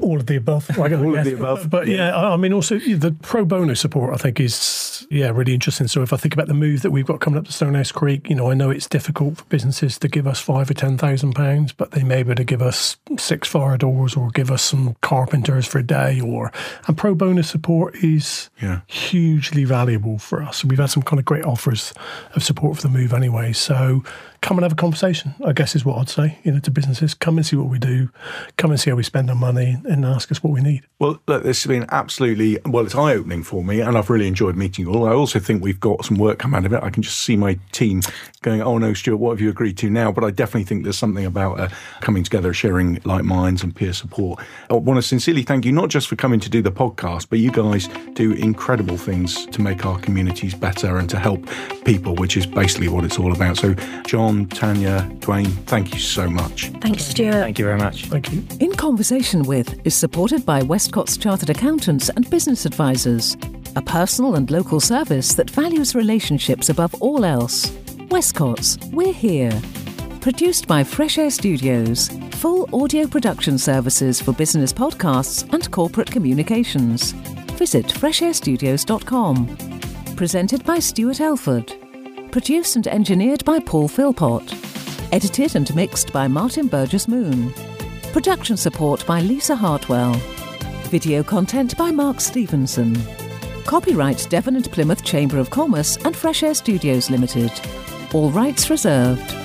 All of the above. All of the above. But yeah, I mean, also the pro bono support, I think, is, yeah, really interesting. So if I think about the move that we've got coming up to Stonehouse Creek, you know, I know it's difficult for businesses to give us five or ten thousand pounds, but they may be able to give us six fire doors or give us some carpenters for a day or, and pro bono support is yeah. hugely valuable for us. We've had some kind of great offers of support for the move anyway. So come and have a conversation, I guess is what I'd say, you know, to businesses. Come and see what we do. Come and see how we spend our money and ask us what we need. Well, look, this has been absolutely, well, it's eye-opening for me, and I've really enjoyed meeting you all. I also think we've got some work come out of it. I can just see my team going, oh, no, Stuart, what have you agreed to now? But I definitely think there's something about uh, coming together, sharing like minds and peer support. I want to sincerely thank you, not just for coming to do the podcast, but you guys do incredible things to make our communities better and to help people, which is basically what it's all about. So, John, Tanya, Dwayne, thank you so much. Thanks, Stuart. Thank you very much. Thank you. In Conversation With is supported by Westcott's Chartered Accountants and Business Advisors, a personal and local service that values relationships above all else. Westcott's, we're here. Produced by Fresh Air Studios, full audio production services for business podcasts and corporate communications. Visit fresh air studios dot com. Presented by Stuart Elford. Produced and engineered by Paul Philpott. Edited and mixed by Martin Burgess-Moon. Production support by Lisa Hartwell. Video content by Mark Stevenson. Copyright Devon and Plymouth Chamber of Commerce and Fresh Air Studios Limited. All rights reserved.